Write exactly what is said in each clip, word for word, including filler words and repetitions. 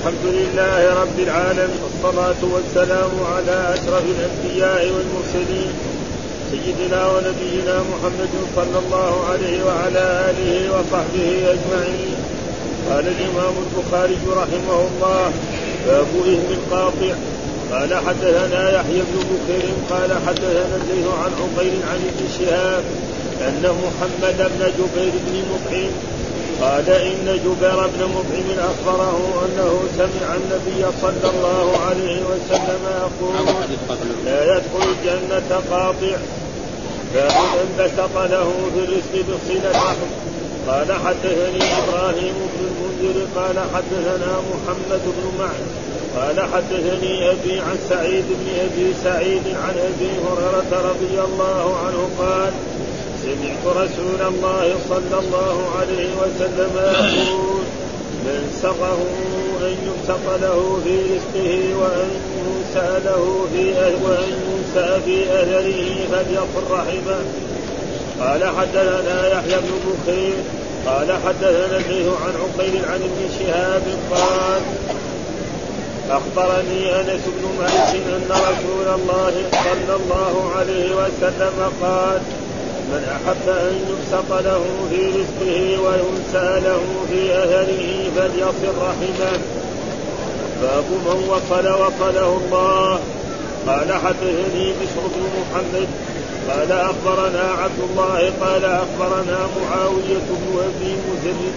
الحمد لله رب العالمين، والصلاة والسلام على أشرف الأنبياء والمرسلين، سيدنا ونبينا محمد صلى الله عليه وعلى آله وصحبه أجمعين. قال الإمام البخاري رحمه الله: باب إثم القاطع. قال حدثنا يحيى بن بكير قال حدثنا زيد عن عقيل عن ابن شهاب أن محمد بن جبير بن مطعم قال إن جبير بن مطعم أخبره أنه سمع النبي صلى الله عليه وسلم يقول: لا يدخل الجنة قاطع، فمن بسط له في الرزق بصلة رحم. قال حدثني إبراهيم بن المدر قال حدثنا محمد بن معد قال حدثني أبي عن سعيد بن أبي سعيد عن أبي هريرة رضي الله عنه قال: سمعت رسول الله صلى الله عليه وسلم يقول: من سقه أن يبسط له في رزقه وأن ينسأ له في أهله فليصل رحمه. قال حدثنا يحيى بن بكير قال حدثنا زيد عن عقيل عن ابن شهاب قال: أخبرني أنس بن مالك أن رسول الله صلى الله عليه وسلم قال: من أحب أن يبسط له في رزقه وينسى له في أهله فليصل رحمه. باب من وصل وصله الله. قال حدثني بشر بن محمد قال أخبرنا عبد الله قال أخبرنا معاوية بن أبي مجرب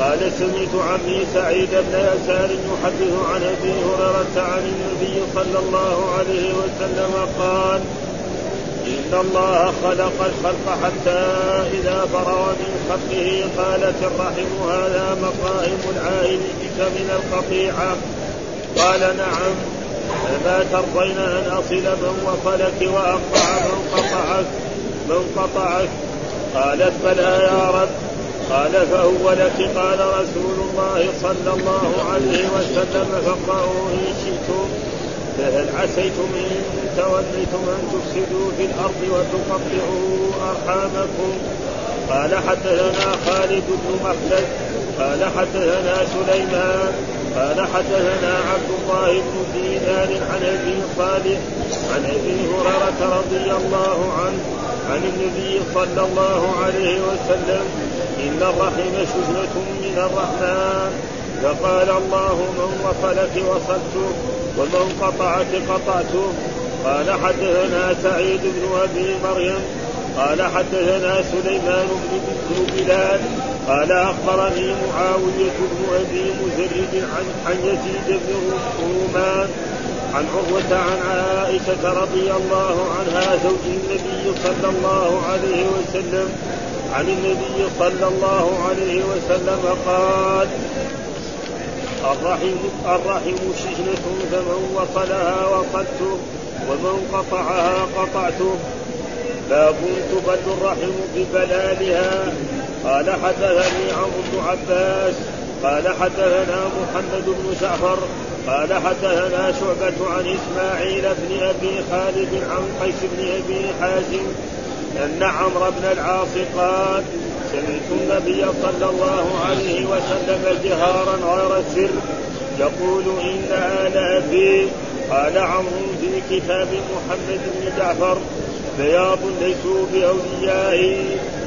قال سمعت عمي سعيد بن أشار يحدث عن أبي هريرة عن النبي صلى الله عليه وسلم قال: إن الله خلق الخلق حتى إذا فرغ من خلقه قالت الرحم: هذا مقائم العائل بك من القطيعة؟ قال: نعم. فما ترضين أن أصل من وصلك وأقطع من قطعك من قطعك قالت: بلى يا رب. قال: فهو لك. قال رسول الله صلى الله عليه وسلم: فقرأوا إن شئتم، فهل عسيتم إن توليتم أن تفسدوا في الأرض وتقطعوا أرحامكم؟ قال حدثنا خالد بن مخلد قال حدثنا سليمان قال حدثنا عبد الله بن فيلان عن أبي صالح عن أبي هريرة رضي الله عنه عن النبي صلى الله عليه وسلم: إن الرحم شجرة من الرحمن، فقال الله: من وصلك وصلته ومن قطعك قطعته. قال حدثنا سعيد بن أبي مريم قال حدثنا سليمان بن بلال قال أخبرني معاوية بن أبي مجرب عن يزيد بن ربه عن عروة عن عائشة رضي الله عنها زوج النبي صلى الله عليه وسلم عن النبي صلى الله عليه وسلم قال: الرحم, الرحم شجرة، فمن وصلها وصلته ومن قطعها قطعته. باب تبل الرحم ببلالها. قال حدثني عمر بن عباس قال حدثنا محمد بن جعفر قال حدثنا شعبة عن إسماعيل بن أبي خالد عن قيس بن أبي حازم أن عمرو بن العاص قال: سمعت النبي صلى الله عليه وسلم جهارا غير سر يقول: إن آل أبي. قال عمرو: في كتاب محمد بن جعفر: بياض ليسوا بأوليائه،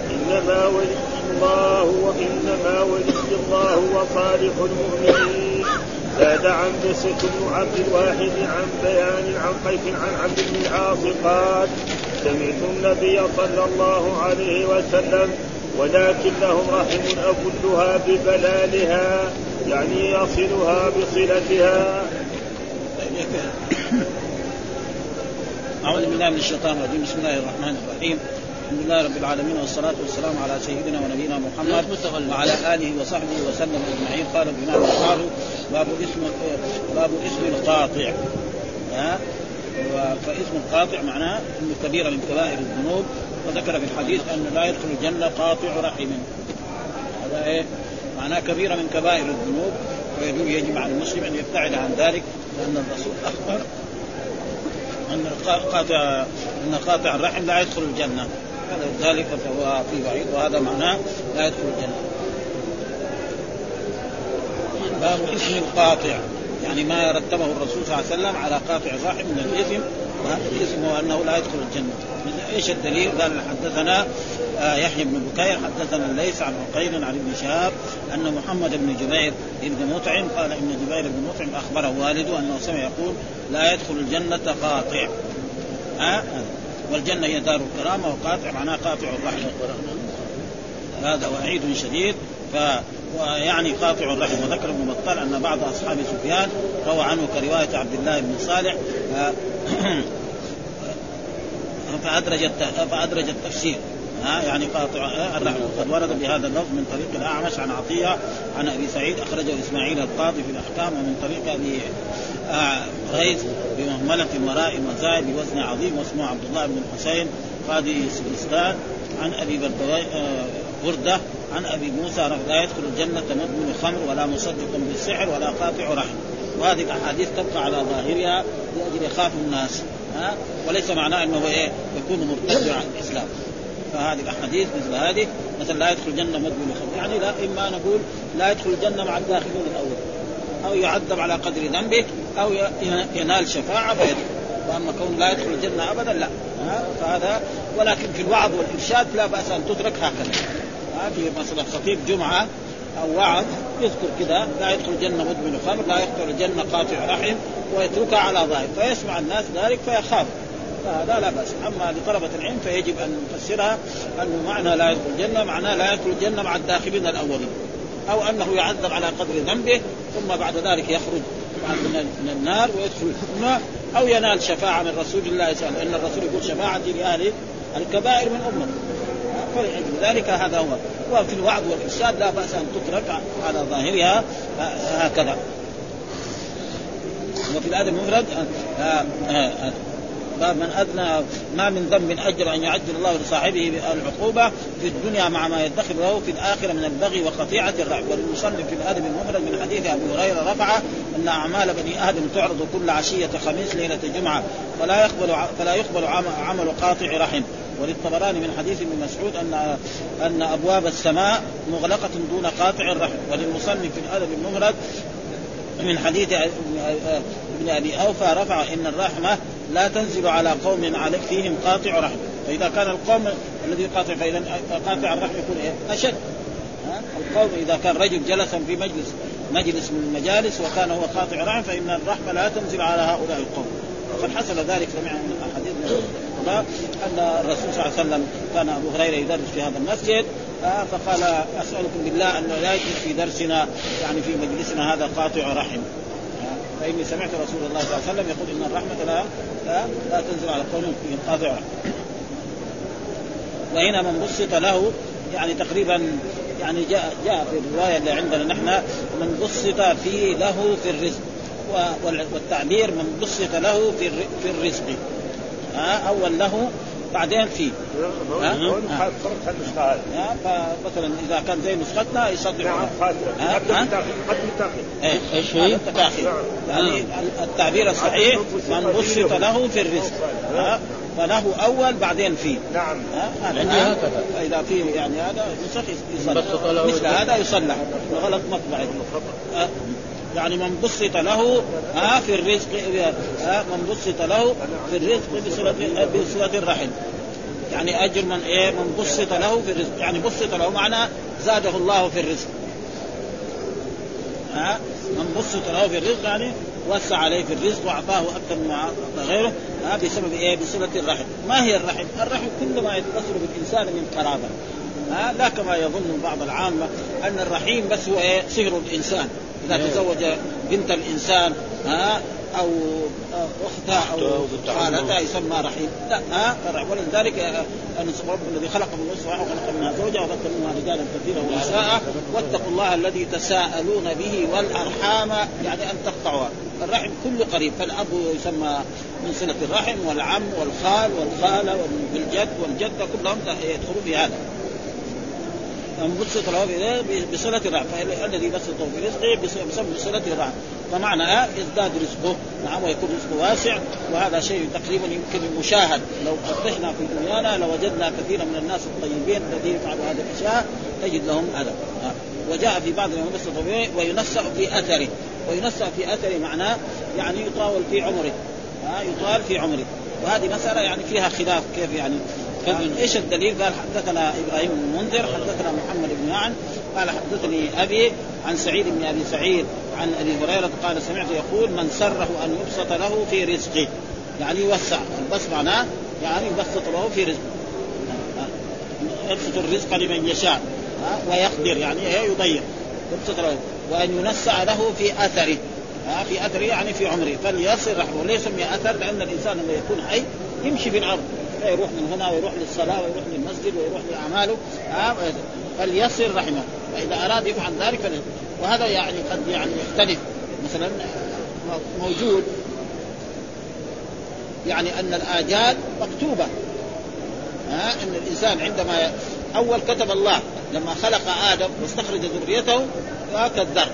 إنما ولي الله وإنما ولي الله وصالح المؤمنين. زاد عن قصة بن عبد الواحد عن بيان عن قيس عن عبد بن العاص قال: سمعت النبي صلى الله عليه وسلم: ولكن لهم رحم أبلها ببلالها، يعني يصلها بصلتها. أعوذ بالله من الشيطان الرجيم، بسم الله الرحمن الرحيم، الحمد لله رب العالمين، والصلاة والسلام على سيدنا ونبينا محمد وعلى آله وصحبه وسلم أجمعين. قال الإمام البخاري: باب اسم باب اسم القاطع. ها فاسم القاطع معناه أنه كبيرة من كبائر الذنوب، وذكر في الحديث أنه لا يدخل الجنة قاطع رحم. هذا إيه؟ معناه كبيرة من كبائر الذنوب، ويجب يجب على المسلم أن يبتعد عن ذلك، لأن الرسول أخبر أن قاطع أن قاطع الرحم لا يدخل الجنة، ذلك فهو في وعيد، وهذا معناه لا يدخل الجنة. باب إثم القاطع، يعني ما رتبه الرسول صلى الله عليه وسلم على قاطع صاحب من الإثم، وهذا الإثم هو أنه لا يدخل الجنة. إيش الدليل؟ قال حدثنا يحيى بن بكير حدثنا الليث عن عقيل عن ابن شهاب أن محمد بن جبير بن مطعم قال إن جبير بن مطعم أخبره والده أنه سمع يقول لا يدخل الجنة قاطع. أه؟ والجنة هي دار الكرامة، وقاطع معناه قاطع الرحمة، هذا وعيد شديد. ف ويعني قاطع الرحم. وذكر ابن بطال أن بعض أصحاب سفيان روى عنه كرواية عبد الله بن صالح فأدرج فأدرج التفسير، يعني قاطع الرحم. قد ورد بهذا اللفظ من طريق الأعمش عن عطية عن أبي سعيد أخرجه إسماعيل القاضي في الأحكام، ومن طريق أبي قريز بمهملة مرائم وزائد بوزن عظيم، واسمه عبد الله بن الحسين قاضي سجستان عن أبي بردة عن أبي موسى لا يدخل الجنة مدمن خمر ولا مصدق بالسحر ولا قاطع رحم. وهذه الأحاديث تبقى على ظاهرها لأجل يخاف الناس، ها؟ وليس معناه أنه إيه يكون مرتدع عن الإسلام. فهذه الأحاديث مثل هذه، مثل لا يدخل الجنة مدمن خمر، يعني لا إما نقول لا يدخل الجنة مع الداخلون الأول، أو يعذب على قدر ذنبه أو ينال شفاعة فيدخل. وأما كون لا يدخل الجنة أبدا لا، ها؟ فهذا. ولكن في الوعظ والإرشاد لا بأس أن تترك هكذا. في مثلا خطيب جمعة أو وعد يذكر كده لا يدخل الجنة مدمن خمر لا يدخل الجنة قاطع رحم، ويتركها على ظاهر فيسمع الناس ذلك فيخاف، فهذا لا بأس. أما لطلبة العلم فيجب أن نفسرها أنه معنى لا يدخل الجنة معناه لا يدخل الجنة مع الداخلين الأولين، أو أنه يعذب على قدر ذنبه ثم بعد ذلك يخرج من النار ويدخل الجنة، أو ينال شفاعة من رسول الله صلى الله عليه وسلم، إن الرسول يقول شفاعتي لأهل الكبائر من أمة. ذلك هذا هو. وفي الوعد والإرشاد لا بأس أن تترك على ظاهرها هكذا. وفي الأدب المفرد من أدنى ما من ذنب أجر أن يعجل الله لصاحبه العقوبة في الدنيا مع ما يدخر له في الآخرة من البغي وقطيعة الرحم. والمصنف في الأدب المفرد من حديث أبي هريرة رفعه أن أعمال بني آدم تعرض كل عشية خميس ليلة جمعة، فلا يقبل فلا يقبل عمل قاطع رحم. وللطبراني من حديث ابن مسعود أن أن أبواب السماء مغلقة دون قاطع الرحم. وللمصنف في الأدب المفرد من حديث ابن أبي أوفى رفع إن الرحمة لا تنزل على قوم عليك فيهم قاطع رحم، فإذا كان القوم الذي قاطع فإذا قاطع الرحم يكون إيه؟ أشد. القوم إذا كان رجل جلسا في مجلس مجلس من المجالس وكان هو قاطع رحم فإن الرحمة لا تنزل على هؤلاء القوم. وقد حصل ذلك سمعنا من الأحاديث أن الرسول صلى الله عليه وسلم كان أبو هريرة يدرس في هذا المسجد فقال أسألكم بالله أن لا يجلس في درسنا يعني في مجلسنا هذا قاطع رحم، فإني سمعت رسول الله صلى الله عليه وسلم يقول إن الرحمة لا لا تنزل على قوم قاطع رحم. وهنا من بسط له يعني تقريبا يعني جاء جاء في الرواية اللي عندنا نحن من بسط فيه له في الرزق، والتعبير من بسط له في في الرزق، ها؟ أول له بعدين فيه مثلا إذا كان زي نسختنا يصدق يعني التعبير الصحيح من بسط له في الرزق، فله أول بعدين فيه. نعم إذا فيه يعني هذا يصلح مثل هذا يصلح غلط مطبعي يعني من بسط له آه في الرزق آه من بسط له في الرزق بصلة بصلة الرحم، يعني أجر من إيه من بسط له في الرزق، يعني بسط له معنى زاده الله في الرزق، آه من بسط له في الرزق يعني وسع عليه في الرزق وأعطاه أكثر من غيره آه بسبب إيه بصلة الرحم. ما هي الرحم؟ الرحم كل ما يتصل بالإنسان من قرابة، آه لا كما يظن بعض العامة أن الرحيم بس هو إيه صهر الإنسان، إذا تزوج بنت الإنسان ها أو أختها أو خالتها يسمى رحيم، لا ها ولذلك أن رب الذي خلق من نفس واحدة وخلق منها زوجها وبث منها رجالا كثيرا ونساء واتقوا الله الذي تساءلون به والأرحام يعني أن تقطعوها. الرحم كله قريب، فالأب يسمى من صلة الرحم والعم والخال والخالة والجد والجدة كلهم يدخلوا في هذا من بسط له بصلة الرحم، الذي بسطه في رزقه بسبب صلة الرحم فمعنى ازداد رزقه، نعم، ويكون رزقه واسع. وهذا شيء تقريبا يمكن المشاهد، لو فتحنا في دنيانا لوجدنا كثيرا من الناس الطيبين الذين يفعلوا هذا الأشياء تجد لهم أدب. وجاء في بعض النصوص وينسخ في أثره. وينسخ في أثره معناه يعني يطاول في عمره، ها يطال في عمره. وهذه مسألة يعني فيها خلاف كيف يعني ايش الدليل. قال حدثنا إبراهيم بن منذر حدثنا محمد بن معد قال حدثني أبي عن سعيد بن أبي سعيد عن أبي هريرة قال سمعت يقول من سره أن يبسط له في رزقه، يعني يوسع. البسط معناه يعني يبسط له في رزقه، يبسط الرزق لمن يشاء ويقدر، يعني يضيق يبسط له. وأن ينسع له في أثره، في أثره يعني في عمره، فليصل رحمه. ليس من أثر لأن الإنسان لما يكون حي يمشي في الأرض، يروح من هنا ويروح للصلاة ويروح للمسجد ويروح لأعماله، فليصل رحمه. فإذا أراد يفعل ذلك فليصل. وهذا يعني قد يعني يختلف، مثلا موجود يعني أن الآجال مكتوبة، ها أن الإنسان عندما أول كتب الله لما خلق آدم واستخرج ذريته كالذر،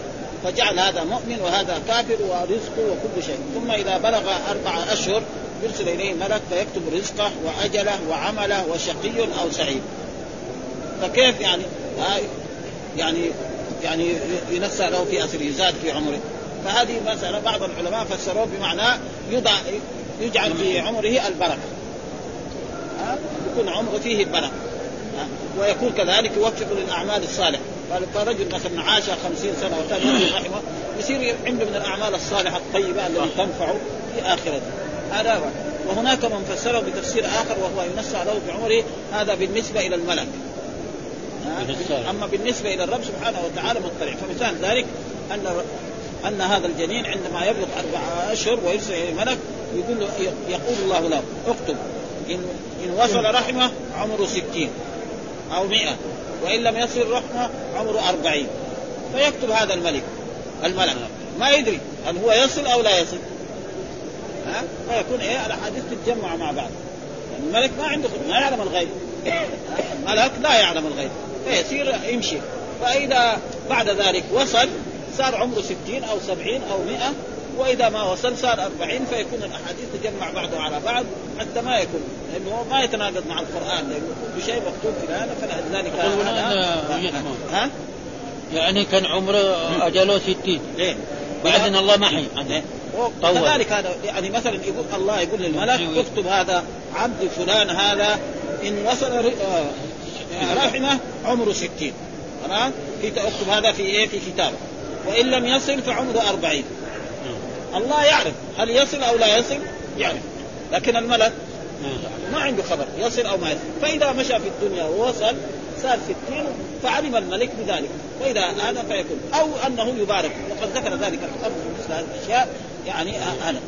فجعل هذا مؤمن وهذا كافر ورزقه وكل شيء. ثم إذا بلغ أربعة أشهر يرسل إليه ملك فيكتب رزقه وأجله وعمله وشقي أو سعيد. فكيف يعني يعني يعني ينسى له في أثره زاد في عمره. فهذه مسألة بعض العلماء فسروا بمعنى يضع يجعل في عمره البركة، يكون عمره فيه البركة، ويكون كذلك يوفق للأعمال الصالحة. فالرجل مثلا عاش خمسين سنة وتابع رحمه يصير عنده من الأعمال الصالحة الطيبة التي تنفعه في آخرته. هذا. وهناك من فسره بتفسير آخر وهو ينسى له في عمره، هذا بالنسبة إلى الملك. أما بالنسبة إلى الرب سبحانه وتعالى مطلع. فمثال ذلك أن أن هذا الجنين عندما يبلغ أربعة أشهر ويرسل إلى الملك يقول له يقول الله له اكتب إن إن وصل رحمه عمره ستين أو مئة، وإن لم يصل رحمه عمره أربعين. فيكتب هذا الملك الملك ما يدري هل هو يصل أو لا يصل، ها فيكون إيه الأحاديث تتجمع مع بعض. يعني الملك ما عنده ما يعلم الغيب، الملك لا يعلم الغيب، فيصير يمشي. فإذا بعد ذلك وصل صار عمره ستين أو سبعين أو مئة، وإذا ما وصل صار أربعين. فيكون الأحاديث تجمع بعضه على بعض حتى ما يكون، لأنه ما يتناقض مع القرآن، لأنه كل شيء مكتوب في هذا. فلذلك ها يعني كان عمره أجله ستين إيه؟ بعدين الله ما حي عنه كذلك. هذا يعني مثلا يقول الله يقول للملك اكتب هذا عبد فلان هذا إن وصل رحمه عمره ستين، تمام، اكتب هذا في إيه في كتاب، وإن لم يصل فعمره أربعين. الله يعرف هل يصل أو لا يصل يعرف، لكن الملك ما عنده خبر يصل أو ما يصل. فإذا مشى في الدنيا ووصل صار ستين فعلم الملك بذلك. فإذا هذا فيكون أو أنه يبارك، وقد ذكر ذلك الحفظ مثل هذه الأشياء يعني أنا.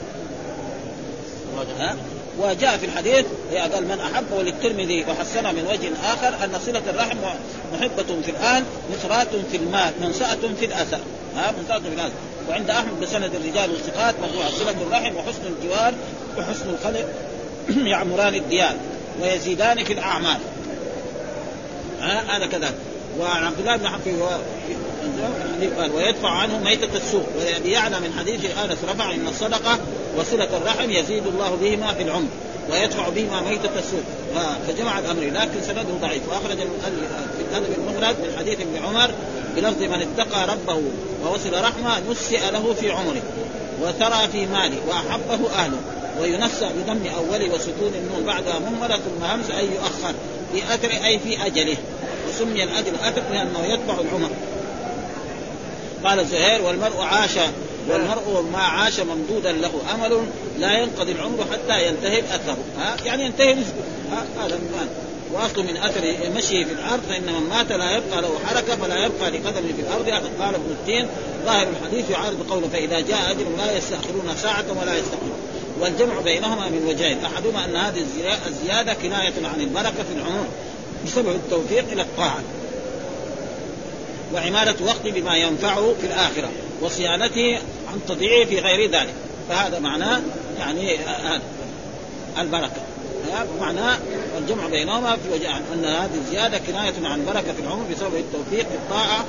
وجاء في الحديث قال من أحبه، وللترمذي وحسنه من وجه آخر، أن صلة الرحم محبة في الآن نصرات في المال منسأة في الأثر، ها منسأة في الأثر. وعند أحمد بسند الرجال والثقات موضوع صلة الرحم وحسن الجوار وحسن الخلق يعمران الديار ويزيدان في الأعمال، هذا كذا. وعن عبد الله بن جعفر ويدفع عنه ميتة السوق. ويعنى من حديث أنس رفع إن الصدقة وصلة الرحم يزيد الله بهما في العمر ويدفع بهما ميتة السوق، فجمع الأمر لكن سنده ضعيف. وأخرج في الذهبي المفرد من حديث ابن عمر بلفظ من اتقى ربه ووصل رحمه نسئ له في عمره وثرى في ماله وأحبه أهله. وينسى بدم أوله وسكون النون بعدها مهملة ثم همس أي يؤخر في أثر أي في أجله، وسمي الأجل أثر لأنه يتبع العمر. قال زهير والمرء عاش والمرء ما عاش ممدودا له أمل لا ينقضي العمر حتى ينتهي الأثر، ها يعني ينتهي هذا المال. وأصل من أثر مشيه في الأرض فإن من مات لا يبقى له حركة فلا يبقى لقدمه في الأرض. قال ابن التين ظاهر الحديث يعارض قوله فإذا جاء أجل لا يستأخرون ساعة ولا يستقبلون. والجمع بينهما من وجهين، أحدهما أن هذه الزيادة كناية عن البركة في العمر بسبب التوفيق إلى الطاعة وعمالة وقته بما ينفعه في الآخرة وصيانته عن تضييعه في غير ذلك. فهذا معناه يعني البركة، معناه الجمع بينهما في وجه أن هذه الزيادة كناية عن بركة في العمر بسبب التوفيق الطاعة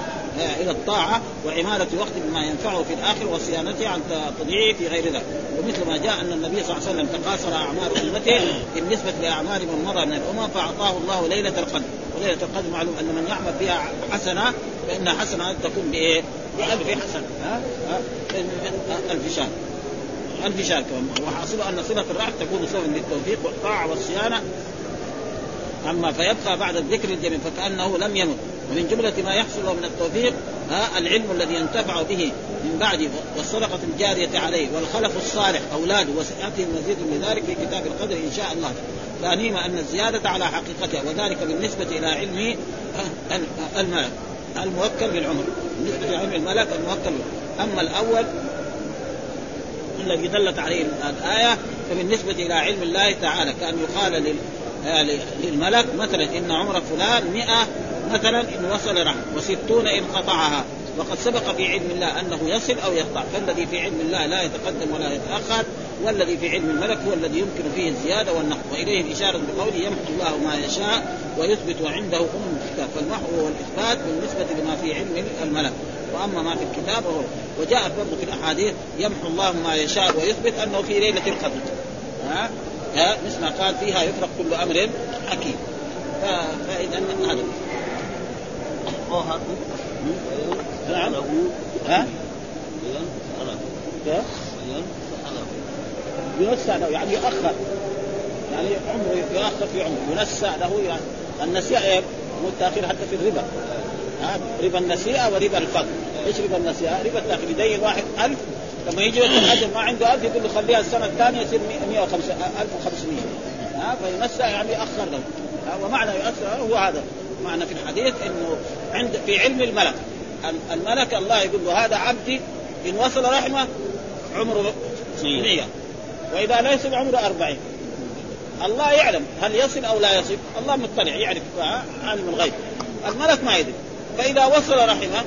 إلى الطاعة وعمالة وقت بما ينفعه في الآخر وصيانته عن تضييعه في غير ذلك. ومثل ما جاء أن النبي صلى الله عليه وسلم تقاصر أعمار أمته بالنسبة لأعمار من مضى من الأمم فأعطاه الله ليلة القدر، ليلة القدر معلوم أن من يعمل بها حسنة فإن حسنة تكون بإيه؟ بألف حسنة، ها ها ألف شهر، ألف شهر كمان. وحاصل أن صلة الرحم تكون سببا للتوفيق والطاعة والصيانة، أما فيبقى بعد الذكر الجميل فكأنه لم يمت. ومن جملة ما يحصل من التوفيق ها العلم الذي ينتفع به من بعده والصدقة الجارية عليه والخلف الصالح أولاده، وسيأتي المزيد من ذلك في كتاب القدر إن شاء الله. ثانيما أن الزيادة على حقيقتها، وذلك بالنسبة إلى علمه الملك الموكل بالعمر، بالنسبة إلى علم الملك الموكل. أما الأول الذي دلت عليه الآية فبالنسبة إلى علم الله تعالى، كأن يقال للملك مثلا إن عمر فلان مئة مثلا إن وصل رحم، وستون إن قطعها، وقد سبق في علم الله أنه يصل أو يقطع. فالذي في علم الله لا يتقدم ولا يتأخر، والذي في علم الملك هو الذي يمكن فيه الزيادة والنقص. وإليه الإشارة بقوله يمحو الله ما يشاء ويثبت وعنده أم الكتاب، فالمحو والإثبات بالنسبة لما في علم الملك. وأما ما في الكتاب هو وجاء برضه في الأحاديث يمحو الله ما يشاء ويثبت أنه في ليلة القدر، ها ها مثل ما قال فيها يفرق كل أمر حكيم. فإذا أن هذا أخوها نعم ها ها ينسى له يعني يؤخر، يعني عمره يؤخر في عمره، ينسى له يعني النسيئة متأخر حتى في الربا، ربا النسيئة وربا الفضل. إيش ربا النسيئة؟ ربا التأخير. يدين واحد ألف لما يجي وقت الأجر ما عنده ألف يقول له خليها السنة الثانية يصير مئة وخمسة ألف وخمسمائة، ها فينسى يعني يؤخر له. ومعنى يؤثر هو هذا معنى في الحديث إنه عند في علم الملك، الملك الله يقول له هذا عبدي إن وصل رحمه عمره مئة وإذا لا يصل عمره أربعين. الله يعلم هل يصل أو لا يصل، الله مطلع يعرف عالم الغيب. الملك ما يدري، فإذا وصل رحمه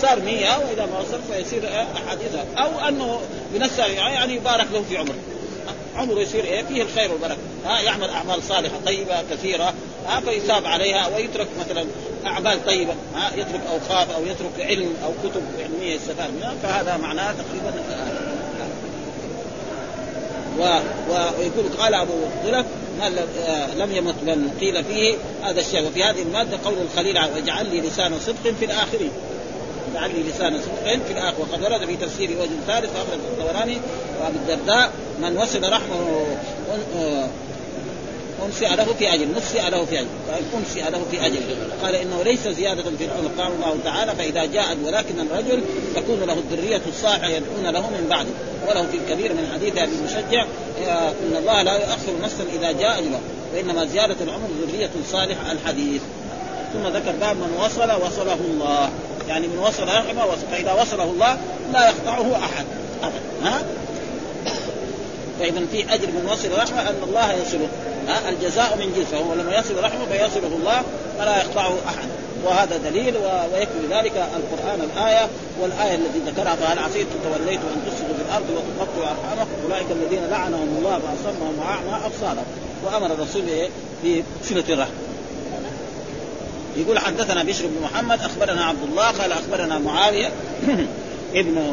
صار مئة وإذا ما وصل فيصير أحاديثه، أو أنه بنفسه يعني يبارك له في عمره، عمره يصير إيه فيه الخير والبركة، ها يعمل أعمال صالحة طيبة كثيرة، ها فيثاب عليها، ويترك مثلا أعمال طيبة، ها يترك أوقاف أو يترك علم أو كتب علمية يستفاد منها. فهذا معناه تقريبا. و... ويقول قال أبو طلف لم يمت من قيل فيه هذا الشيء. وفي هذه المادة قول الخليل واجعل لي لسان صدق في الآخرين، واجعل لي لسان صدق في الآخر. وقد ورد في تفسير وجه ثالث أخرج الطبراني وأبي الدرداء من وصل رحمه أمسئ له في أجل، نسئ له في أجل، أمسئ له في أجل. قال إنه ليس زيادة في العمر، قال الله تعالى فإذا جاءت ولكن الرجل تكون له الذرية الصالحة يدعون له من بعده. وله في الكبير من حديث أبي المشجع إن الله لا يؤخر نفسا إذا جاء أجله، وإنما زيادة العمر ذرية صالحة الحديث. ثم ذكر باب من وصل وصله الله، يعني من وصل رحمه وصل، فإذا وصله الله لا يقطعه أحد أبدا، ها فإذا في أجر من وصل رحمه أن الله يصله، ها الجزاء من جنسه، هو لما يصل رحمه فيصله الله فلا يقطعه أحد. وهذا دليل ويكفي ذلك القرآن الآية والآية التي ذكرها فهل عصيتم توليتم أن تفسدوا في الأرض وتقطعوا أرحامكم أولئك الذين لعنهم الله فأصمهم وأعمى أبصارهم. وأمر الرسول بصلة الرحم. يقول حدثنا بشر بن محمد أخبرنا عبد الله قال أخبرنا معاوية ابن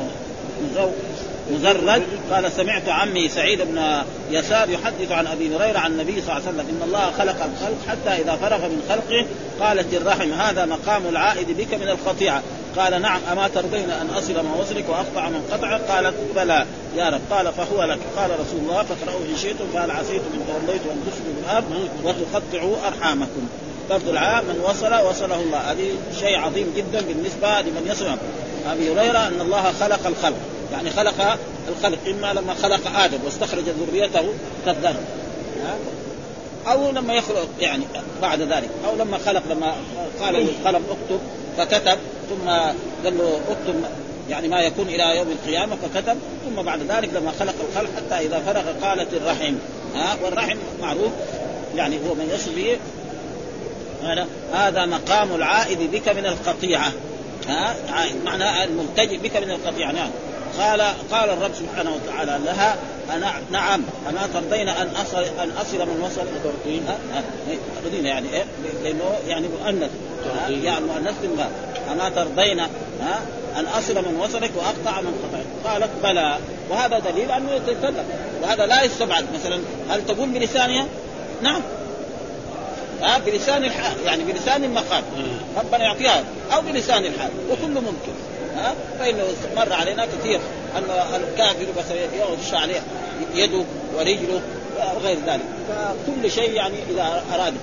مزرد قال سمعت عمي سعيد بن يسار يحدث عن أبي هريرة عن النبي صلى الله عليه وسلم إن الله خلق الخلق حتى إذا فرغ من خلقه قالت الرحم هذا مقام العائد بك من الخطيئة. قال نعم أما ترضين أن أصل ما وصلك وأقطع من قطعك؟ قالت بلى يا رب. قال فهو لك. قال رسول الله فاقرأوا إن شئتم فهل عصيتم إن توليتم أن تفسدوا في الأرض وتقطعوا أرحامكم. فرد العام من وصل وصله الله. هذا شيء عظيم جدا بالنسبة لمن يسمع أبي هريرة أن الله خلق الخلق، يعني خلق الخلق إما لما خلق آدم واستخرج ذريته كالذر، أو لما يخلق يعني بعد ذلك، أو لما خلق لما قال للقلم اكتب فكتب، ثم قال له اكتب يعني ما يكون إلى يوم القيامة فكتب، ثم بعد ذلك لما خلق الخلق حتى إذا فرغ قالت الرحم. ها والرحم معروف يعني هو من يصل به هذا مقام العائد بك من القطيعة، ها معنى الملتجئ بك من القطيعة. نعم قال قال الرب سبحانه وتعالى لها أنا نعم أنا ترضين أن أصل أن أصل من وصل ترضين ترضين يعني إيه لأنه يعني مؤنث يعني مؤنث ما أنا ترضين ها أن أصل من وصلك وأقطع من قطعك. قالت بلى. وهذا دليل أنه يتكلم، وهذا لا يستبعد. مثلا هل تقول بلسانها؟ نعم ها بلسان الحال يعني بلسان المقال ربنا يعطيها او بلسان الحال وكله ممكن ها. فإنه مر علينا كثير أن الكافر مثلا يغشى عليه يده ورجله وغير ذلك. فكل شيء يعني إذا أراد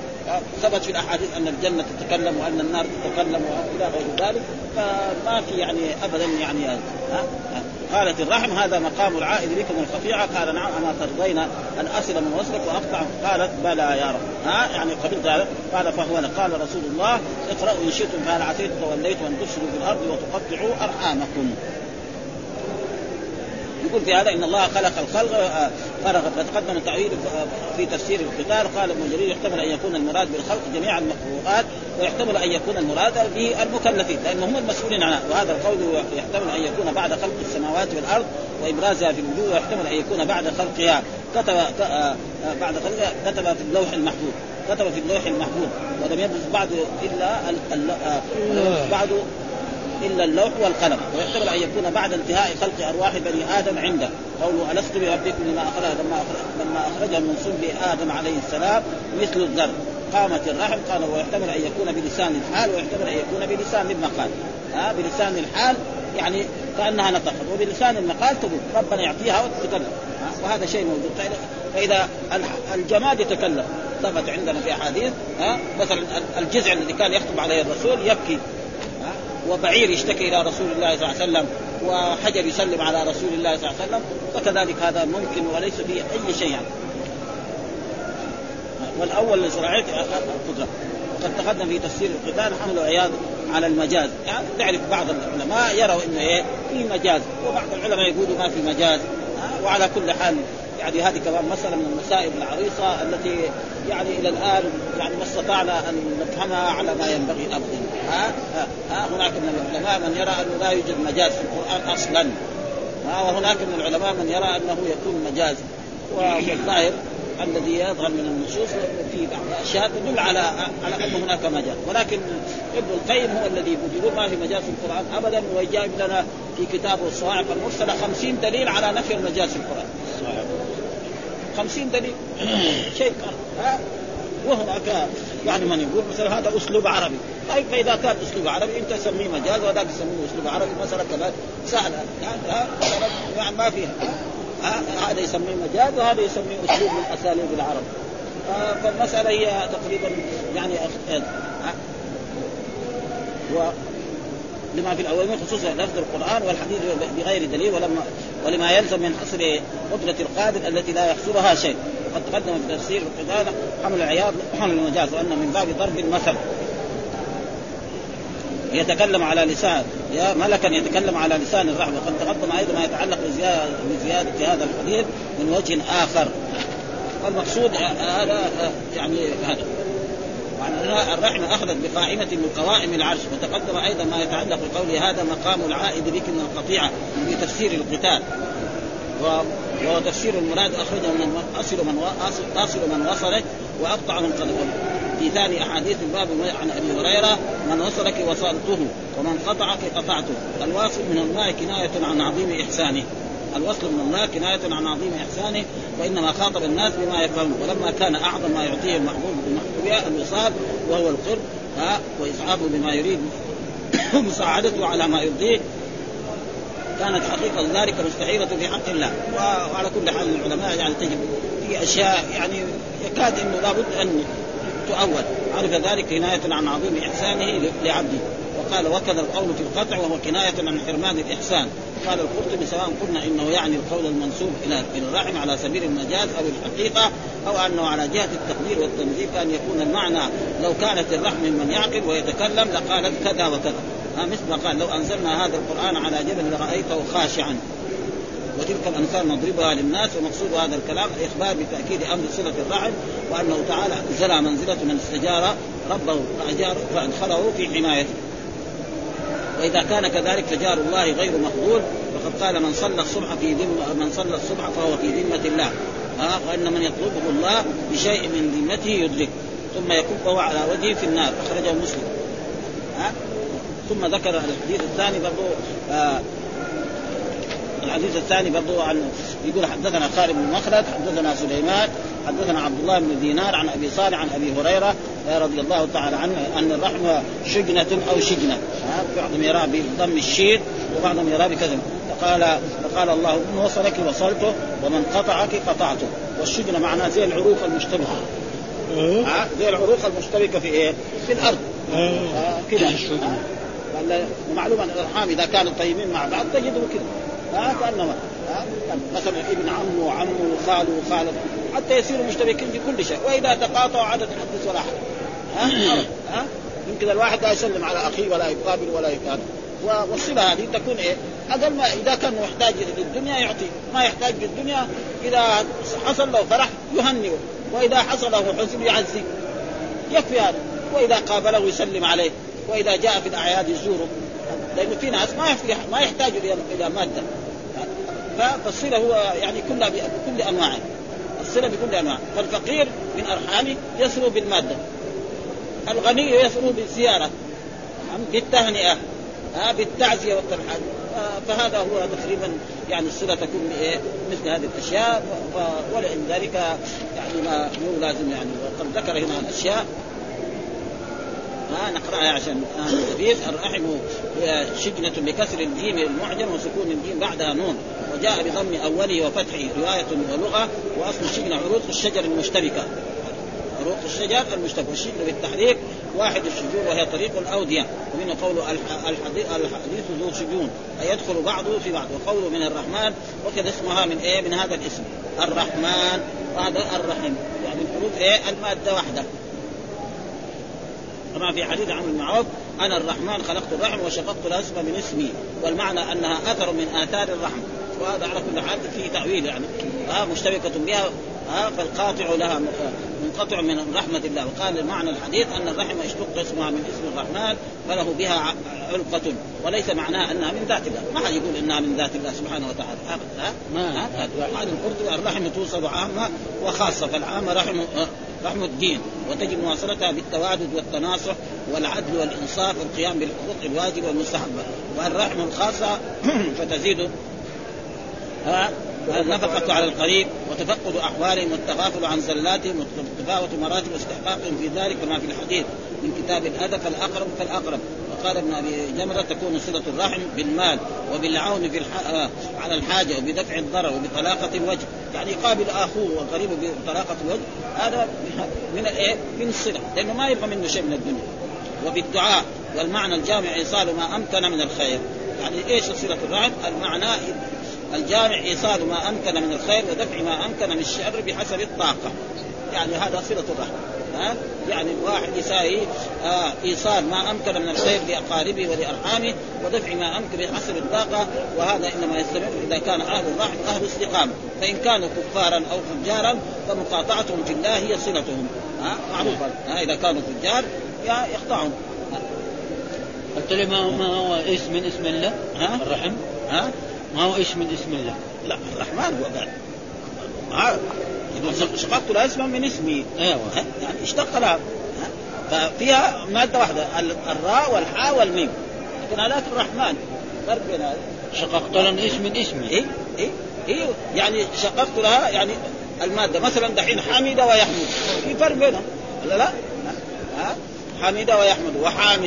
ثبت في الأحاديث أن الجنة تتكلم وأن النار تتكلم وإلى غير ذلك. فما في يعني أبدا يعني ها؟ ها؟ قالت الرحم هذا مقام العائد لكم الخفيعة. قال نعم أما ترضين أن أصل من وصلك وأقطع؟ قالت بلى يا رب ها يعني قبل ذلك. قال فهو قال رسول الله اقرأوا إن شئتم فهل عسيت توليت وأن تفسدوا في الأرض وتقطعوا أرحامكم. يقول في هذا إن الله خلق الخلق فرغت وتقدم التعويل في تفسير القتال. قال ابن جرير يحتمل أن يكون المراد بالخلق جميع المخلوقات ويحتمل أن يكون المراد بالمكلفين لأنهم هم المسؤولين عنها. وهذا القول يحتمل أن يكون بعد خلق السماوات والأرض وإبرازها في الوجود ويحتمل أن يكون بعد خلقها. كتب بعد خلقها كتب في اللوح المحفوظ كتب في اللوح المحفوظ ولم يبرز بعده إلا بعده إلا اللوح والقلم. ويحتمل أن يكون بعد انتهاء خلق أرواح بني آدم عنده قوله ألست بربكم لما أخرج لما أخرج من صلب آدم عليه السلام مثل الذر قامت الرحم. قال ويحتمل أن يكون بلسان الحال ويحتمل أن يكون بلسان المقال ها بلسان الحال يعني كأنها نطقت وبلسان المقال تقول ربنا يعطيها وتتكلم. وهذا شيء موجود. فإذا الجماد يتكلم ثبت عندنا في أحاديث ها مثلا الجزع الذي كان يخطب عليه الرسول يبكي وبعير يشتكي إلى رسول الله صلى الله عليه وسلم وحجر يسلم على رسول الله صلى الله عليه وسلم. وكذلك هذا ممكن وليس فيه أي شيء يعني. والأول لسرعة القدرة. وقد تقدم في تفسير القتال حمل عياض على المجاز يعني تعرف بعض العلماء يروا إنه إيه في مجاز وبعض العلماء يقولوا ما في مجاز. وعلى كل حال يعني هذه كمان مسألة من المسائل العريصة التي يعني إلى الآن يعني ما استطعنا أن نفهمها على ما ينبغي أبدا. ها ها هناك من العلماء من يرى أنه لا يوجد مجاز في القرآن أصلا ها وهناك من العلماء من يرى أنه يكون مجاز. والظاهر الذي يظهر من النصوص في بعض أشياء تدل على على أن هناك مجاز. ولكن ابن القيم هو الذي يقول ما في مجاز في القرآن أبدا ويجاب لنا في كتابه الصواعق المرسلة خمسين دليل على نفي المجاز في القرآن خمسين دليل شيء ها. وهناك يعني من يقول مثلا هذا أسلوب عربي. طيب فإذا كان أسلوب عربي أنت تسميه مجاز وهذا تسميه أسلوب عربي مسألة كمان سهلة ها يعني ما فيها ها هذا يسميه مجاز وهذا يسميه أسلوب من أساليب العرب. فالمسألة هي تقريبا يعني و لما في الأول من خصوصا لفظ القرآن والحديث بغير دليل ولما ولما يلزم من حصر قدرة القادر التي لا يحصرها شيء. وقد تقدم في تفسير القتال حمل العياض حمل المجاز وأنه من باب ضرب المثل يتكلم على لسان يا ملكا يتكلم على لسان الرحمة. وقد تقدم أيضا ما يتعلق بزيادة هذا الحديث من وجه آخر. والمقصود هذا يعني هذا وعنها الرحمة أخذت بقائمة من قوائم العرش. وتقدم أيضا ما يتعلق بقوله هذا مقام العائد بك من القطيعة في تفسير القتال. وتفسير المراد أخرج من أصل من أصل من وصلك وأقطع من قدمه في ثاني أحاديث الباب عن أبي هريرة من وصلك وصلته ومن قطعك قطعته. الواصل من الماء كناية عن عظيم إحسانه الوصل من الله كناية عن عظيم إحسانه. وإنما خاطب الناس بما يفهمون. ولما كان أعظم ما يعطيه المحبوب بالمحبوبية الوصال وهو القرب وإسعابه بما يريد مساعدته على ما يرضيه كانت حقيقة ذلك مستحيلة في حق الله. وعلى كل حال العلماء يعني تجد في أشياء يعني يكاد أنه لابد أن تؤول عرف ذلك كناية عن عظيم إحسانه لعبده. وقال وكذا القول في القطع وهو كناية عن حرمان الإحسان. قال القرطبي سواء قلنا إنه يعني القول المنسوب إلى الرحم على سبيل المجاز أو الحقيقة أو أنه على جهة التقدير والتنزيل كان يكون المعنى لو كانت الرحم من يعقل ويتكلم لقالت كذا وكذا مثل ما قال لو أنزلنا هذا القرآن على جبل لرأيته خاشعا. وتلك الأمثال نضربها للناس. ومقصود هذا الكلام إخبار بتأكيد أمر صلة الرحم وأنه تعالى أنزلها منزلة من استجار ربه فأدخله في حمايته. وإذا كان كذلك فجار الله غير مقبول. وقد قال من صلى الصبح في ذمة من صلى الصبح فهو في ذمة الله ها وإن من يطلبه الله بشيء من ذمته يدرك ثم يكبه على وجهه في النار أخرجه مسلم ها. ثم ذكر الحديث الثاني برضو الحديث الثاني برضو عنه يقول حدثنا خالد بن مخلد حدثنا سليمان حدثنا عبد الله بن دينار عن أبي صالح عن أبي هريرة رضي الله تعالى عنه أن الرحمة شجنة أو شجنة، بعضهم يرى بضم الشين وبعضهم يرى بكذا، فقال فقال الله إن وصلك وصلته ومن قطعك قطعته. والشجنة معناه زي العروق المشتبكة، زي العروق المشتبكة في إيه؟ في الأرض كده. ومعلومة أن الأرحام إذا كانوا طيبين مع بعض تجدوا كده، ها كأنما مثلا ابن عمه وعمه وخاله وخاله حتى يصيروا مشتبكين في كل شيء، وإذا تقاطعوا عدد حدث ولا حدث. ها ها يمكن الواحد لا يسلم على أخيه ولا يقابل ولا يقابل، والصلة هذه تكون إيه؟ أقل ما إذا كان محتاج للدنيا يعطي ما يحتاج للدنيا، إذا حصل له فرح يهنئه، وإذا حصل له حزن يعزيه، يكفي هذا. وإذا قابله يسلم عليه، وإذا جاء في الأعياد يزوره، لأنه في ناس ما يفلح ما يحتاج إلى مادة، فالصلة هو يعني كلها بكل أنواعه، الصلة بكل أنواعه. فالفقير من أرحامه يسره بالمادة، الغني يسره بالزيارة بالتهنئة بالتعزية والترحاب، فهذا هو تقريبا يعني الصلة تكون مثل هذه الأشياء، ولعن ذلك يعني ما هو لازم يعني. وقد ذكر هنا الأشياء آه نقرأها عشان نستفيد. آه الرحم شجنة بكسر الجيم المعجم وسكون الجيم بعدها نون، وجاء بضم أوله وفتحه، رواية ولغة. وأصل الشجنة عروق الشجر المشتبكة، عروق الشجر المشتبكة. الشجنة بالتحريك واحد الشجون وهي طريق الأودية، ومن قول الحديث ذو شجون أي يدخل بعضه في بعض. وقوله من الرحمن وكذا اسمها من إيه؟ من هذا الاسم الرحمن، وهذا الرحم يعني الحروف إيه؟ المادة واحدة. كما في حديث عن المعروف أنا الرحمن خلقت الرحم وشققت الأسمى من اسمي، والمعنى أنها أثر من آثار الرحم، وهذا على كل حال فيه تأويل يعني آه مشتبكة بها آه فالقاطع لها منقطع من رحمة الله. وقال معنى الحديث أن الرحم اشتق اسمها من اسم الرحمن فله بها علقة، وليس معناها أنها من ذات الله، ما حد يقول أنها من ذات الله سبحانه وتعالى أبدا. وقال القرطبي الرحم توصف عامة وخاصة، فالعامة رحم آه رحم الدين، وتجب مواصلتها بالتوادد والتناصح والعدل والإنصاف والقيام بالحقوق الواجب والمستحبة. والرحم الخاصة فتزيد النفقة على القريب وتفقد أحوالهم والتغافل عن زلاتهم وتفاوت مراتب واستحقاقهم في ذلك، كما في الحديث من كتاب الأذى فالأقرب فالأقرب. وقال ابن أبي جمرة تكون صلة الرحم بالمال وبالعون في الح... على الحاجة وبدفع الضرر وبطلاقة الوجه، يعني قابل أخوه وقريبه بطلاقة الوجه، هذا من الإيه؟ من الصلة، لأنه ما يبقى منه شيء من الدنيا. وبالدعاء، والمعنى الجامع إيصال ما أمكن من الخير، يعني إيش صلة الرحم؟ المعنى الجامع إيصال ما أمكن من الخير ودفع ما أمكن من الشر بحسب الطاقة، يعني هذا صلة الرحم. ها؟ يعني الواحد يساوي آه إيصال ما أمكن من الخير لأقاربه ولأرحامه ودفع ما أمكن بحسب الطاقة، وهذا إنما يستمر إذا كان أهل الرحم أهل استقامة، فإن كانوا كفارا أو فجارا فمقاطعتهم في الله هي صلتهم، معروفة إذا كانوا فجار يقطعهم. قلت لي ما هو اسم من اسم الله الرحم؟ ها؟ ما هو اسم من اسم الله؟ لا الرحمن هو قال ها شققت الاسم من اسمي، ايوه يعني اشتق لها، ففيها ماده واحده الراء والحاء والميم، لكن هذاك الرحمن فرق بين هذا. شققت لها اسم من اسمي ايه ايه ايه يعني شققت لها يعني الماده مثلا دحين حميده ويحمد في فرق بينهم لا لا ها حميده ويحمد وحامد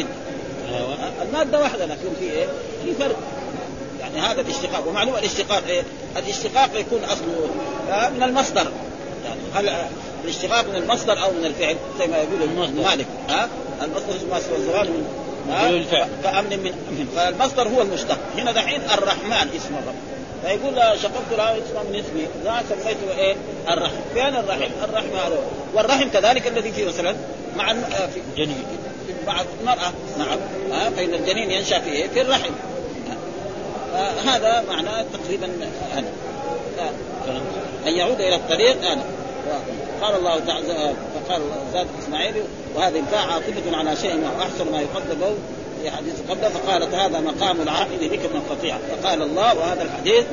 أيوة. الماده واحده لكن في ايه في فرق يعني هذا الاشتقاق. ومعلوم الاشتقاق ايه؟ الاشتقاق يكون اصله آه من المصدر، يعني هل الاشتقاق من المصدر او من الفعل زي ما يقول مالك ها آه؟ المصدر اسمه السؤال من آه؟ فأمن من فالمصدر هو المشتق. هنا دحين الرحمن اسم الرب، فيقول شققت له اسمه من اسمي لا سميته ايه الرحم، فين الرحم؟ الرحم هذا. والرحم كذلك الذي فيه مثلا مع آه في الجنين بعد المرأة نعم آه؟ فإن الجنين ينشأ في ايه في الرحم، هذا معناه تقريبا أنا أن يعود إلى الطريق أنا. قال الله تعالى فقال زاد إسماعيل وهذه الفاء عاطفة على شيء ما أحسن ما يقدم له في حديث قبله، فقالت هذا مقام العائل بك من قطيعة. فقال الله وهذا الحديث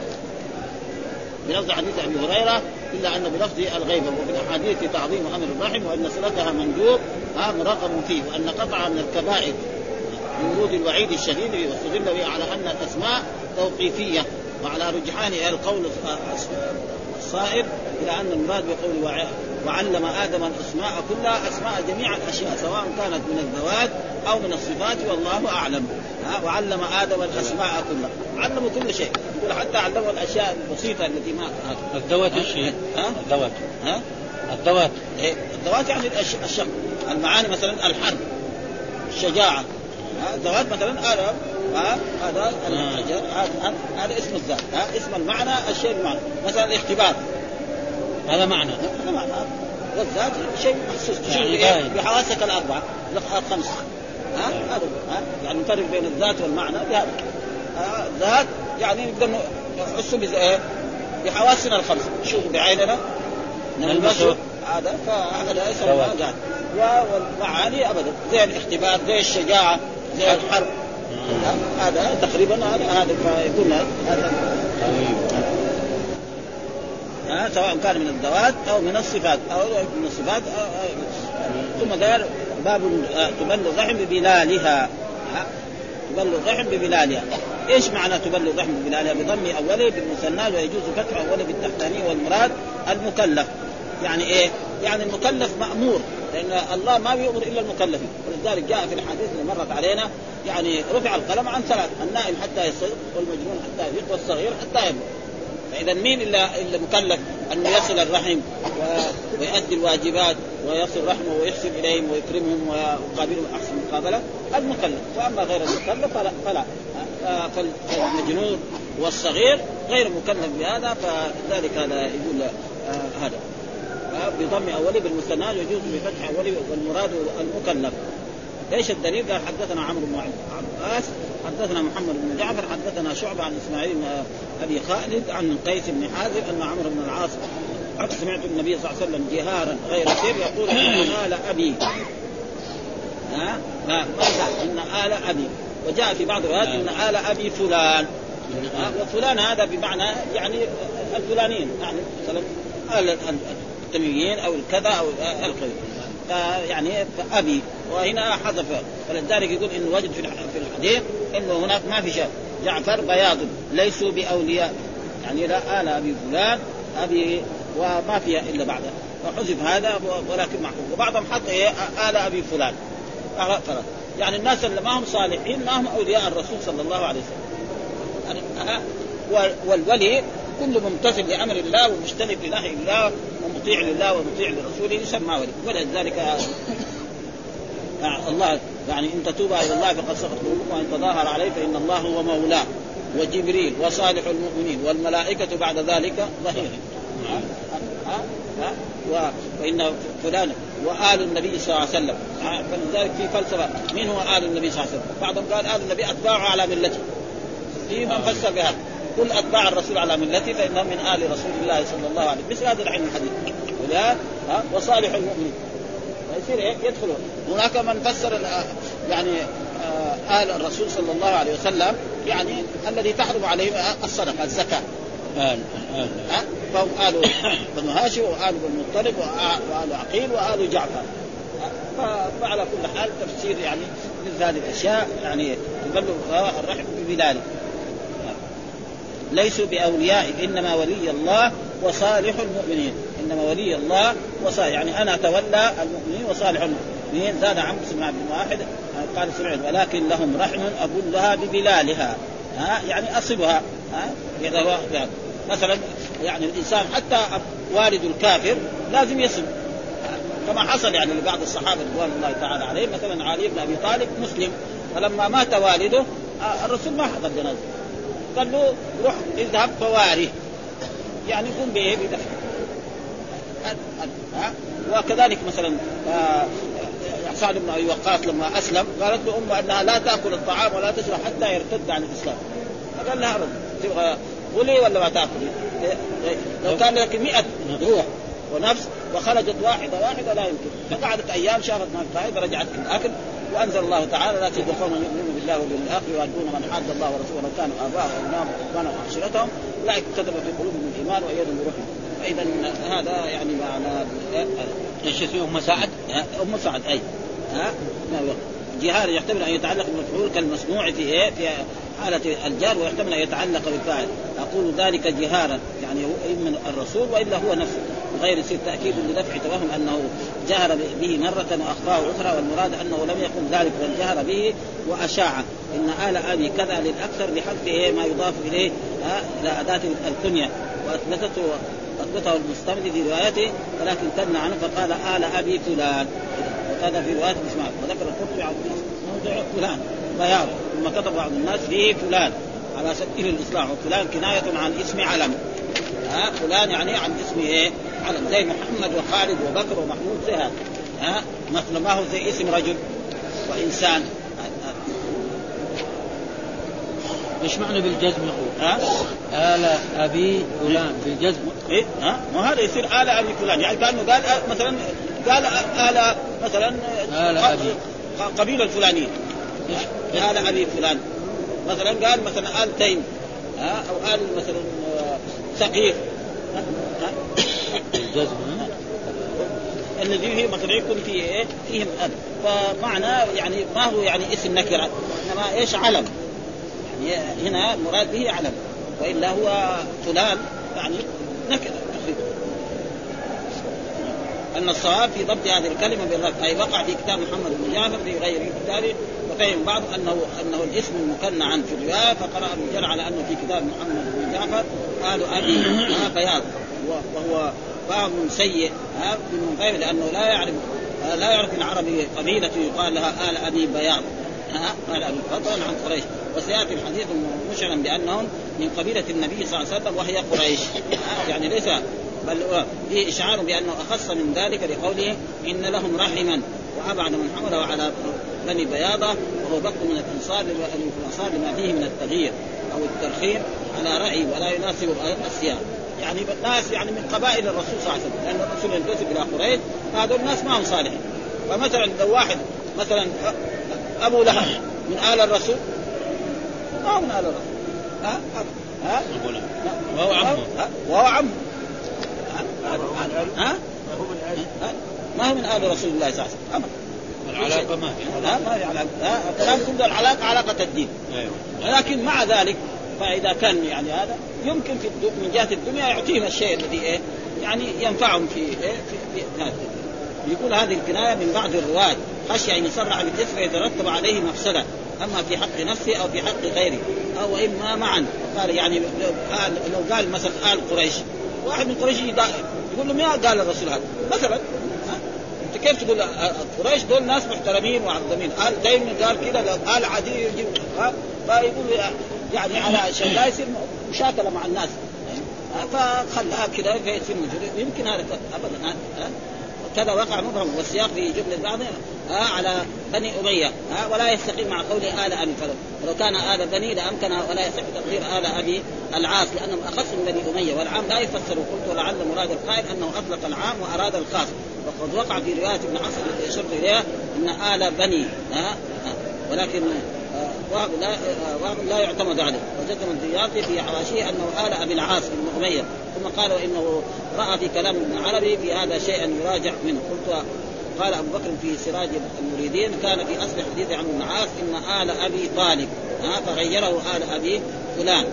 بلفظ حديث أبي هريرة إلا أن بلفظ الغيبة، وفي الحديث تعظيم أمر الرحم وأن صلتها مندوب مرغب فيه، وأن قطع من الكبائر ورود الوعيد الشديد، واستدل على أن الأسماء توقيفية وعلى رجحانه القول الصائب إلى أن المراد بقول وعلم آدم الأسماء كلها، أسماء جميع الأشياء سواء كانت من الذوات أو من الصفات والله أعلم. وعلم آدم الأسماء كلها، علموا كل شيء، يقول حتى علموا الأشياء البسيطة التي ما الذوات الشيء الذوات ها الذوات إيه الذوات يعني الشق المعاني، مثلا الحرب، الشجاعة، الذوات مثلا أرب ها هذا الحجر، هذا هذا اسم الذات، ها اسم المعنى الشيء المعنى، مثلا الاختبار هذا معنى، هذا معنى، والذات شيء محسوس يعني بحواسك الأربعة الخمس ها هذا ها يعني نفرق بين الذات والمعنى بهذا. الذات يعني نقدر نحس بحواسنا الخمس، نشوف بعيننا، نلمس، هذا فهذا اسم الذات، والمعاني أبدا زي الاختبار، زي الشجاعة، زي الحرب، هذا تقريبا هذا يكون هذا ها سواء كان من الذوات أو من الصفات أو من الصفات. ثم قال باب تبل الرحم ببلالها، تبل الرحم ببلالها. إيش معنى تبل الرحم ببلالها؟ بضم أوله بالمثنى ويجوز فتح أوله بالتحتاني، والمراد المكلف. يعني إيه؟ يعني المكلف مأمور، لأن الله ما بيأمر إلا المكلفين، ولذلك جاء في الحديث اللي مرت علينا يعني رفع القلم عن ثلاث: النائم حتى يصير، والمجنون حتى يفيق، والصغير حتى يبلغ. فإذا مين إلا إلا مكلف أن يصل الرحم ويؤدي الواجبات ويصل رحمه ويحسن إليهم ويكرمهم ويقابلهم أحسن مقابلة المكلف، وأما غير المكلف فلا, فلا. فالمجنون والصغير غير مكلف بهذا، فذلك هذا يقول هذا بضم أولي بالمثنى يجوز بفتح أولي والمراد المكلف. ايش الدليل؟ قال حدثنا عمرو بن عباس، حدثنا محمد بن جعفر، حدثنا شعبة عن اسماعيل بن ابي خالد عن قيس بن حازم ان عمرو بن العاص قد سمعت النبي صلى الله عليه وسلم جهارا غير سر يقول ان آل ابي ها لا ان آل ابي، وجاء في بعض الروايات ان آل ابي فلان، وفلان هذا بمعنى يعني الفلانيين، يعني مثلا آل التميميين او الكذا او القذا، يعني أبي، وهنا حذف. فلذلك يقول إن وجد في الحديث إنه هناك ما في شيء، جعفر بياض ليسوا بأولياء، يعني لا آل أبي فلان أبي وما فيها إلا بعده، فحذف هذا ولكن معقول. وبعضهم حط إيه آل أبي فلان، يعني الناس اللي ما هم صالحين ما هم أولياء الرسول صلى الله عليه وسلم. والولي كل ممتثل لأمر الله ومجتنب لنهي الله ومطيع لله ومطيع لرسوله يسمى ولي. ولذلك آه الله يعني إن تتوبا إلى الله فقد سقط قلوبكم وإن تظاهر عليه فإن الله هو مولاه وجبريل وصالح المؤمنين والملائكة بعد ذلك ظهير. وإن فلان وآل النبي صلى الله عليه وسلم، فلذلك في فلسفة من هو آل النبي صلى الله عليه وسلم، بعضهم قال آل النبي أتباعه على ملته، في من فسر بهذا كل أتباع الرسول على ملته فإنهم من آل رسول الله صلى الله عليه وسلم، مثل هذا العلم الحديث ولا ها وصالح المؤمنين فيصير إيه يدخلون. هناك من فسر يعني آل الرسول صلى الله عليه وسلم يعني الذي تحرم عليهم الصدقة الزكاة، آل آل ها فهم آل بن هاشم وآل بن مطلب وآل عقيل وآل جعفر. فعلى كل حال تفسير يعني مثل هذه الأشياء يعني تبلغ الرحم ببلاله ليسوا بأولياء إنما ولي الله وصالح المؤمنين، إنما ولي الله وصالح يعني أنا تولى المؤمنين وصالح المؤمنين. زاد عمرو بن عبد واحد قال سمعت ولكن لهم رحم أبلها ببلالها، ها يعني أصبها ها إذا مثلا يعني الإنسان حتى والد الكافر لازم يصب، كما حصل يعني لبعض الصحابة رضوان الله تعالى عليهم، مثلا علي بن أبي طالب مسلم فلما مات والده الرسول ما حضر جنازته، قال له روح اذهب فواري يعني قم به بدفع. وكذلك مثلا سعد بن أبي وقاص لما أسلم قالت له أمه أنها لا تأكل الطعام ولا تشرب حتى يرتد عن الإسلام، فقال لها تبغى غلي ولا ما تأكل؟ لو كان لك مئة روح ونفس وخرجت واحدة واحدة لا يمكن. فقعدت أيام شافت ما الطعام فرجعت الأكل، وأنزل الله تعالى لا تجد قوما يؤمنون بالله واليوم الآخر ويعادون من حاد الله ورسوله وكانوا آباءهم وأبناءهم وإخوانهم وعشيرتهم أولئك كتب في قلوبهم الإيمان وأيدهم بروحهم. فإذا هذا يعني معنى ايش اسمه أم سعد؟ أم سعد أي ها جهار يحتمل أن يتعلق بالمفعول كالمصنوع في إيه في حالة الجار، ويحتمل أن يتعلق بالفاعل. أقول ذلك جهارا يعني إما الرسول وإلا هو نفسه، غير يصير تأكيد لدفع توهم أنه جهر به مرة وأخفاه أخرى، والمراد أنه لم يقم ذلك بل جهر به وأشاعه. إن آل أبي كذا للأكثر بحذف ما يضاف إليه إلى أداة الكنية، وأثبتته أثبته المستمد في روايته، ولكن تنى عنه فقال آل أبي فلان، وهذا في رواية مش معروف. وذكر القرطبي عن موضع فلان بياض، ثم كتب بعض الناس فيه فلان على سبيل الإصلاح، وفلان كناية عن اسم علم، ها فلان يعني عن اسم إيه علم، زي محمد وخالد وبكر ومحمود، زي هذا ها مثل ما هو زي اسم رجل وإنسان. ايش معنى بالجزم يقول آل أبي فلان بالجزم؟ إيه ها ما هذا يصير آل أبي فلان، يعني كأنه قال مثلا قال آل مثلا آل أبي قبيلة الفلانية، آل أبي فلان مثلا، قال مثلا آل تيم ها أو آل مثلا ثقيف، الجزم الذي هي مثلا يكون فيه إيه فيهم أب، فمعنى يعني ما هو يعني اسم نكرة، إنما إيش علم، هنا مراد به علم، وإلا هو فلان يعني نكرة. أن الصواب في ضبط هذه الكلمة بالرفع، أي وقع في كتاب محمد بن جعفر في غير كتابه، وفهم بعض أنه أنه الاسم المكنى عن في الرواية، فقرأ الرجال على أنه في كتاب محمد بن جعفر قالوا أبي ما بياض، وهو فهم سيء من غير لأنه لا يعرف لا يعرف العربي قبيلة يقال لها آل أبي بياض، قال أبي فضل عن قريش. وسيأتي الحديث مشعرا بأنهم من قبيلة النبي صلى الله عليه وسلم وهي قريش، يعني ليس بل فيه إشعار بأنه أخص من ذلك لقوله إن لهم رحما وأبعد من حمله على بني بياضة، وهو بقي من الأنصار لما فيه من التغيير أو الترخير على رأي ولا يناسب السياق، يعني الناس يعني من قبائل الرسول صلى الله عليه وسلم، لأن الرسول ينتسب إلى قريش، فهذول الناس ما هم صالحين. فمثلا لو واحد مثلا أبو لهب من آل الرسول، ما من آل الرسول، ها ها أبو لهب وهو عمه وهو عمه ها ما هو من آل رسول الله صلى الله عليه وسلم، العلاقة ما لا ما هي علاقة، لا تكون العلاقة علاقة الدين، لكن مع ذلك فإذا كان يعني هذا يمكن في من جهة الدنيا يعطيهم الشيء الذي إيه يعني ينفعهم في إيه في هذا. يقول هذه الكناية من بعض الرواة خشية أن يصرح بالتسمية يترتب عليه مفسدة، أما في حق نفسه أو في حق غيره أو إما معا. قال يعني لو قال مثلا آل قريش، واحد من قريش يقول له ما قال الرسول هذا مثلا، أنت كيف تقول قريش دول ناس محترمين وعظمين، آل دايما قال كده آل عدي يجيب، فيقول يعني على شيء لا يصير مشاكلة مع الناس، فخلها كده فيصير مجرد يمكن هذا أبدا. كذا وقع مبهم والسياق في جملة بعضها آه على بني أمية، آه ولا يستقيم مع قول آل أبي، فلو كان آل بني لأمكنها، ولا يستقيم تقرير آل أبي العاص لأنهم أخص من بني أمية، والعام لا يفسر. قلت ولعل مراد القائل أنه أطلق العام وأراد الخاص، وقد وقع في رواية ابن عاصم يشير إليها أن آل بني آه آه ولكن وهم لا, لا يعتمد عليه. وجدنا الدياطي في حواشيه أنه آل أبي العاص بن أمية، ثم قالوا إنه رأى في كلام ابن عربي في هذا شيئا يراجع منه. قلت قال أبو بكر في سراج المريدين كان في أصل حديث عن ابن عاص إن آل أبي طالب فغيره آل أبي فلان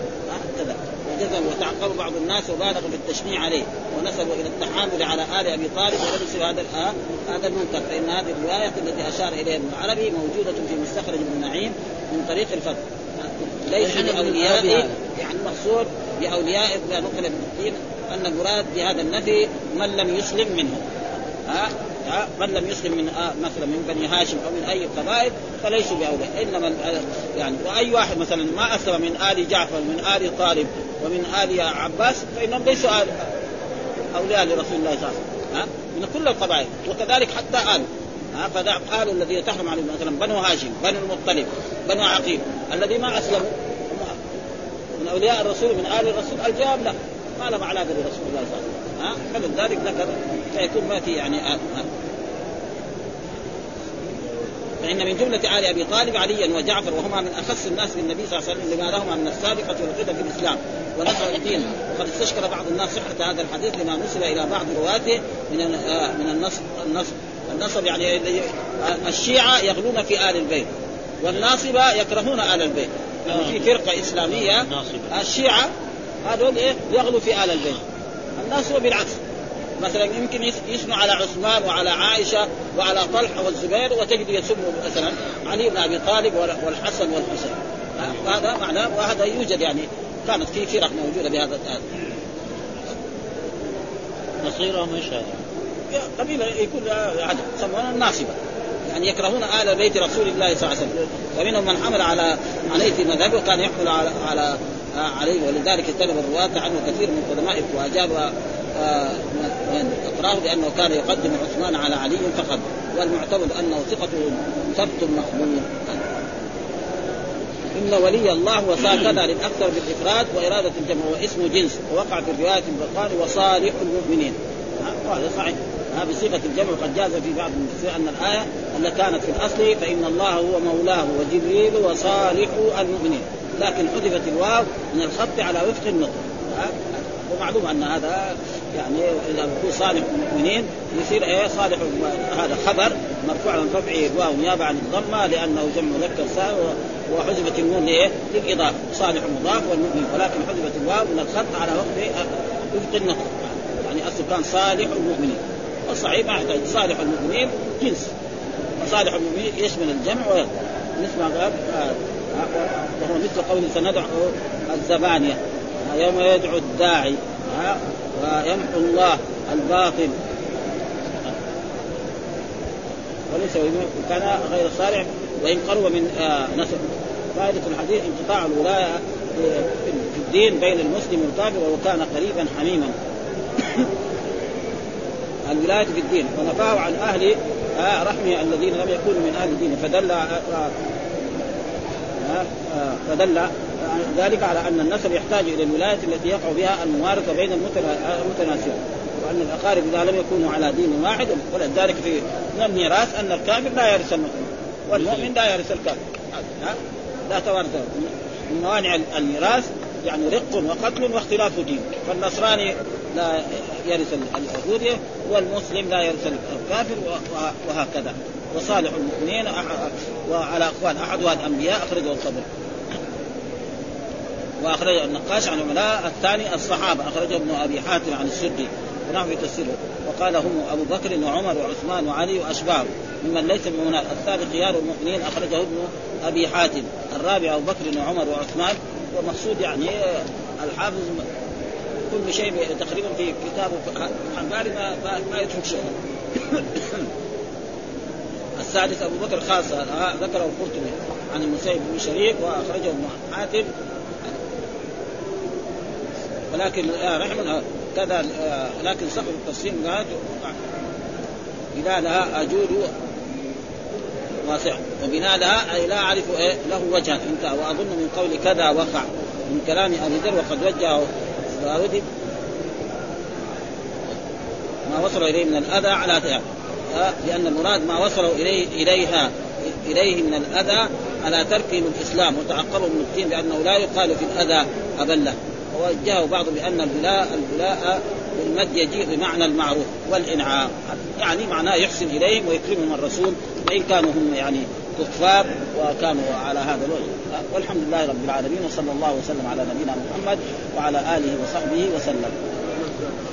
كذا. وجزم وتعقب بعض الناس وبالغ في التشنيع عليه، ونسبوا إلى التحامل على آل أبي طالب ولبسوا هذا الآن هذا المنكر، فإن هذه الرواية التي أشار إليها ابن عربي موجودة في مستخرج ابن نعيم من طريق الفتح، ليس لأولياء يعني مقصود بأولياء لا نقل من الدين، أن مراد بهذا النفي من لم يسلم منهم، ها ها من لم يسلم من مثلا من بني هاشم أو من أي قبائل فليسوا بأولياء، إنما يعني وأي واحد مثلا ما أسلم من آل جعفر من آل طالب ومن آل عباس فإنهم ليسوا أولياء لرسول الله صلى الله عليه وسلم من كل القبائل، وكذلك حتى آل فدع قالوا الذي تحرم عليهم مثلا بنو هاشم بنو المطلب بنو عقيل الذي ما أسلموا من أولياء الرسول من آل الرسول الجاب لا ما لم علاقة برسول الله صلى الله عليه وسلم، ها فمن ذلك ذكر فيكون ما في يعني آل ها. فإن من جملة آل أبي طالب عليا وجعفر، وهما من أخص الناس بالنبي صلى الله عليه وسلم لما لهما من السابقة والقدم في الإسلام ونصر الدين. وقد استشكل بعض الناس صحة هذا الحديث لما نسب إلى بعض رواته من من النصب النصب النصب يعني الشيعة يغلون في آل البيت والناصبة يكرهون آل البيت، لأنه في فرقة إسلامية الشيعة هذول إيه يغلو في آل البيت. الناصر بالعكس مثلا يمكن يسمع على عثمان وعلى عائشة وعلى طلحة والزبير وتجد يسموا مثلا علي بن أبي طالب والحسن والحسين، هذا معناه وهذا يوجد يعني كانت في فرق موجودة بهذا الآن نصيرة مشاهد قبيلة يكون عدد سمونا الناصبة يعني يكرهون آل بيت رسول الله صلى الله عليه وسلم، ومنهم من حمل على عليه في مذهبه وكان يحمل على على عليه، ولذلك اتبع الرواة عنه كثير من قدماء واجاب من أقراه بأنه كان يقدم عثمان على علي فقط، والمعتمد أنه ثقته ثبت مقبول إن ولي الله وساكنه للأكثر بالإفراد وإرادة الجمع واسمه جنس، ووقع في رواية البخاري وصالح المؤمنين هذا صحيح بصيغة الجمع، قد جاز في بعض المفسرين أن الآية أن كانت في الأصل فإن الله هو مولاه وجبريل وصالح المؤمنين، لكن حذفت الواو من الخط على وفق النطق، ومعلوم أن هذا يعني إذا يكون صالح المؤمنين يصير إيه صالح، هذا خبر مرفوع عن رفعه الواو نيابة عن الضمة لأنه جمع مذكر سالم وحذفت النون لإيه للإضافة صالح مضاف والمؤمن، ولكن حذفت الواو من الخط على وفق النطق يعني أصل كان صالح المؤمنين، والصحيح ما يحتاج صالح المؤمنين جنس وصالح المؤمنين يشمل الجمع ونسمع غير آه. وهو مثل قول سندع الزبانية يوم يدعو الداعي ويمحو الله الباطل وليس كان غير صالح وإن قرب من آه نسب. فائدة الحديث انقطاع الولاية في الدين بين المسلم والكافر وهو كان قريبا حميما الولاية في الدين، ونفاه عن أهل رحمه الذين لم يكونوا من أهل الدين، فدل فدل ذلك على أن النسب يحتاج إلى الولاية التي يقع بها الممارسة بين المتناسبين، وأن الأقارب إذا لم يكونوا على دين واحد، ولذلك في الميراث أن الكافر لا يرث المؤمن والمؤمن لا يرث الكافر، لا توارث. من موانع الميراث يعني رق وقتل واختلاف دين، فالنصراني لا يرث اليهودية والمسلم لا يرث الكافر وهكذا. وصالح المؤمنين وعلى أقوال أحدها الأنبياء أخرجه الطبري، وأخرج النقاش عن عملاء الثاني الصحابة أخرجه ابن أبي حاتم عن السدي ونحو تفسيره، وقال هم أبو بكر وعمر وعثمان وعلي وأشباهه ممن ليس بمنافق. الثالث خيار المؤمنين أخرجه ابن أبي حاتم. الرابع أبو بكر وعمر وعثمان، ومقصود يعني الحافظ كل شيء تقريبا في كتابه الحنباري ما ما يترك شيء. السادس أبو بكر خاصة ذكره القرطبي عن المسيب بن شريك وأخرجه ابن حاتم، ولكن رحمه كذا لكن صحب التفصيل قال بناء لها أجود واسع وبناء لها أي لا أعرف له وجها انتهى. وأظن من قول كذا وقع من كلام أبي ذر وقد وجهه فأردد ما وصل إليه من الأذى على تعب، لأن المراد ما وصلوا إليه إليها إليه من الأذى على تركهم الإسلام وتعقبهم من الدين بأنه لا يقال في الأذى أبله. ووجهوا بعض بأن البلاء البلاء بالمد يجيء بمعنى المعروف والإنعام، يعني معناه يحسن إليهم ويكرمهم الرسول وإن كانوا هم يعني كفار وكانوا على هذا الوجه. والحمد لله رب العالمين، وصلى الله وسلم على نبينا محمد وعلى آله وصحبه وسلم.